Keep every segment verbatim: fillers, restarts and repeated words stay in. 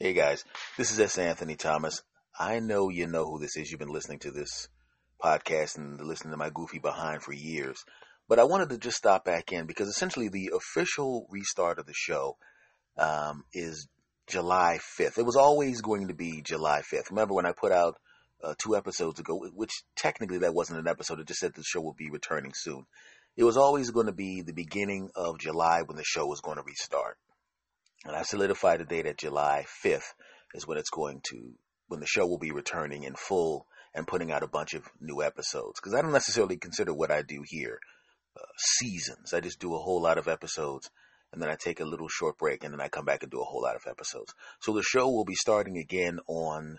Hey guys, this is S. Anthony Thomas. I know you know who this is. You've been listening to this podcast and listening to my goofy behind for years. But I wanted to just stop back in because essentially the official restart of the show um, is July fifth. It was always going to be July fifth. Remember when I put out uh, two episodes ago, which technically that wasn't an episode. It just said the show will be returning soon. It was always going to be the beginning of July when the show was going to restart. And I solidified the date that July fifth is when it's going to, when the show will be returning in full and putting out a bunch of new episodes. Because I don't necessarily consider what I do here uh, seasons. I just do a whole lot of episodes, and then I take a little short break, and then I come back and do a whole lot of episodes. So the show will be starting again on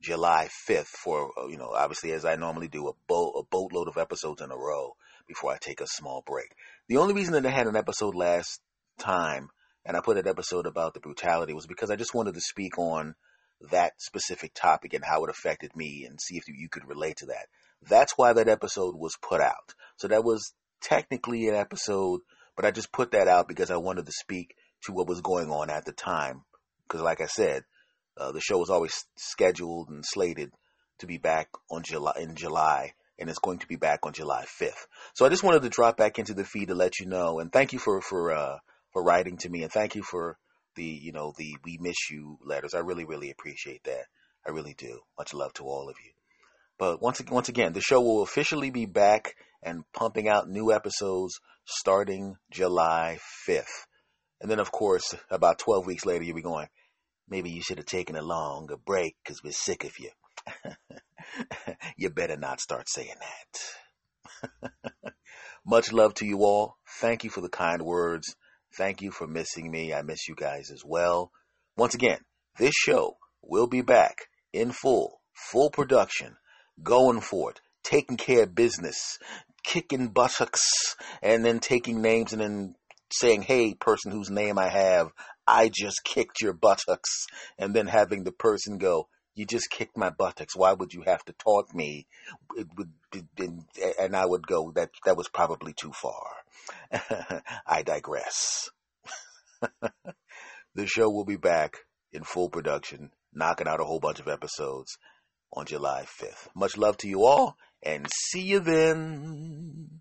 July fifth for, you know, obviously as I normally do, a, bo- a boatload of episodes in a row before I take a small break. The only reason that I had an episode last time, and I put an episode about the brutality, was because I just wanted to speak on that specific topic and how it affected me and see if you could relate to that. That's why that episode was put out. So that was technically an episode, but I just put that out because I wanted to speak to what was going on at the time. Because like I said, uh, the show was always scheduled and slated to be back on July in July. And it's going to be back on July fifth. So I just wanted to drop back into the feed to let you know. And thank you for, for, uh, for writing to me, and thank you for the, you know, the "we miss you" letters. I really, really appreciate that. I really do. Much love to all of you. But once once again, the show will officially be back and pumping out new episodes starting July fifth. And then, of course, about twelve weeks later, you'll be going, "Maybe you should have taken a longer break because we're sick of you." You better not start saying that. Much love to you all. Thank you for the kind words. Thank you for missing me. I miss you guys as well. Once again, this show will be back in full, full production, going for it, taking care of business, kicking buttocks, and then taking names and then saying, "Hey, person whose name I have, I just kicked your buttocks," and then having the person go, "You just kicked my buttocks. Why would you have to taunt me?" It would, and I would go, that that was probably too far. I digress. The show will be back in full production, knocking out a whole bunch of episodes on July fifth. Much love to you all, and see you then.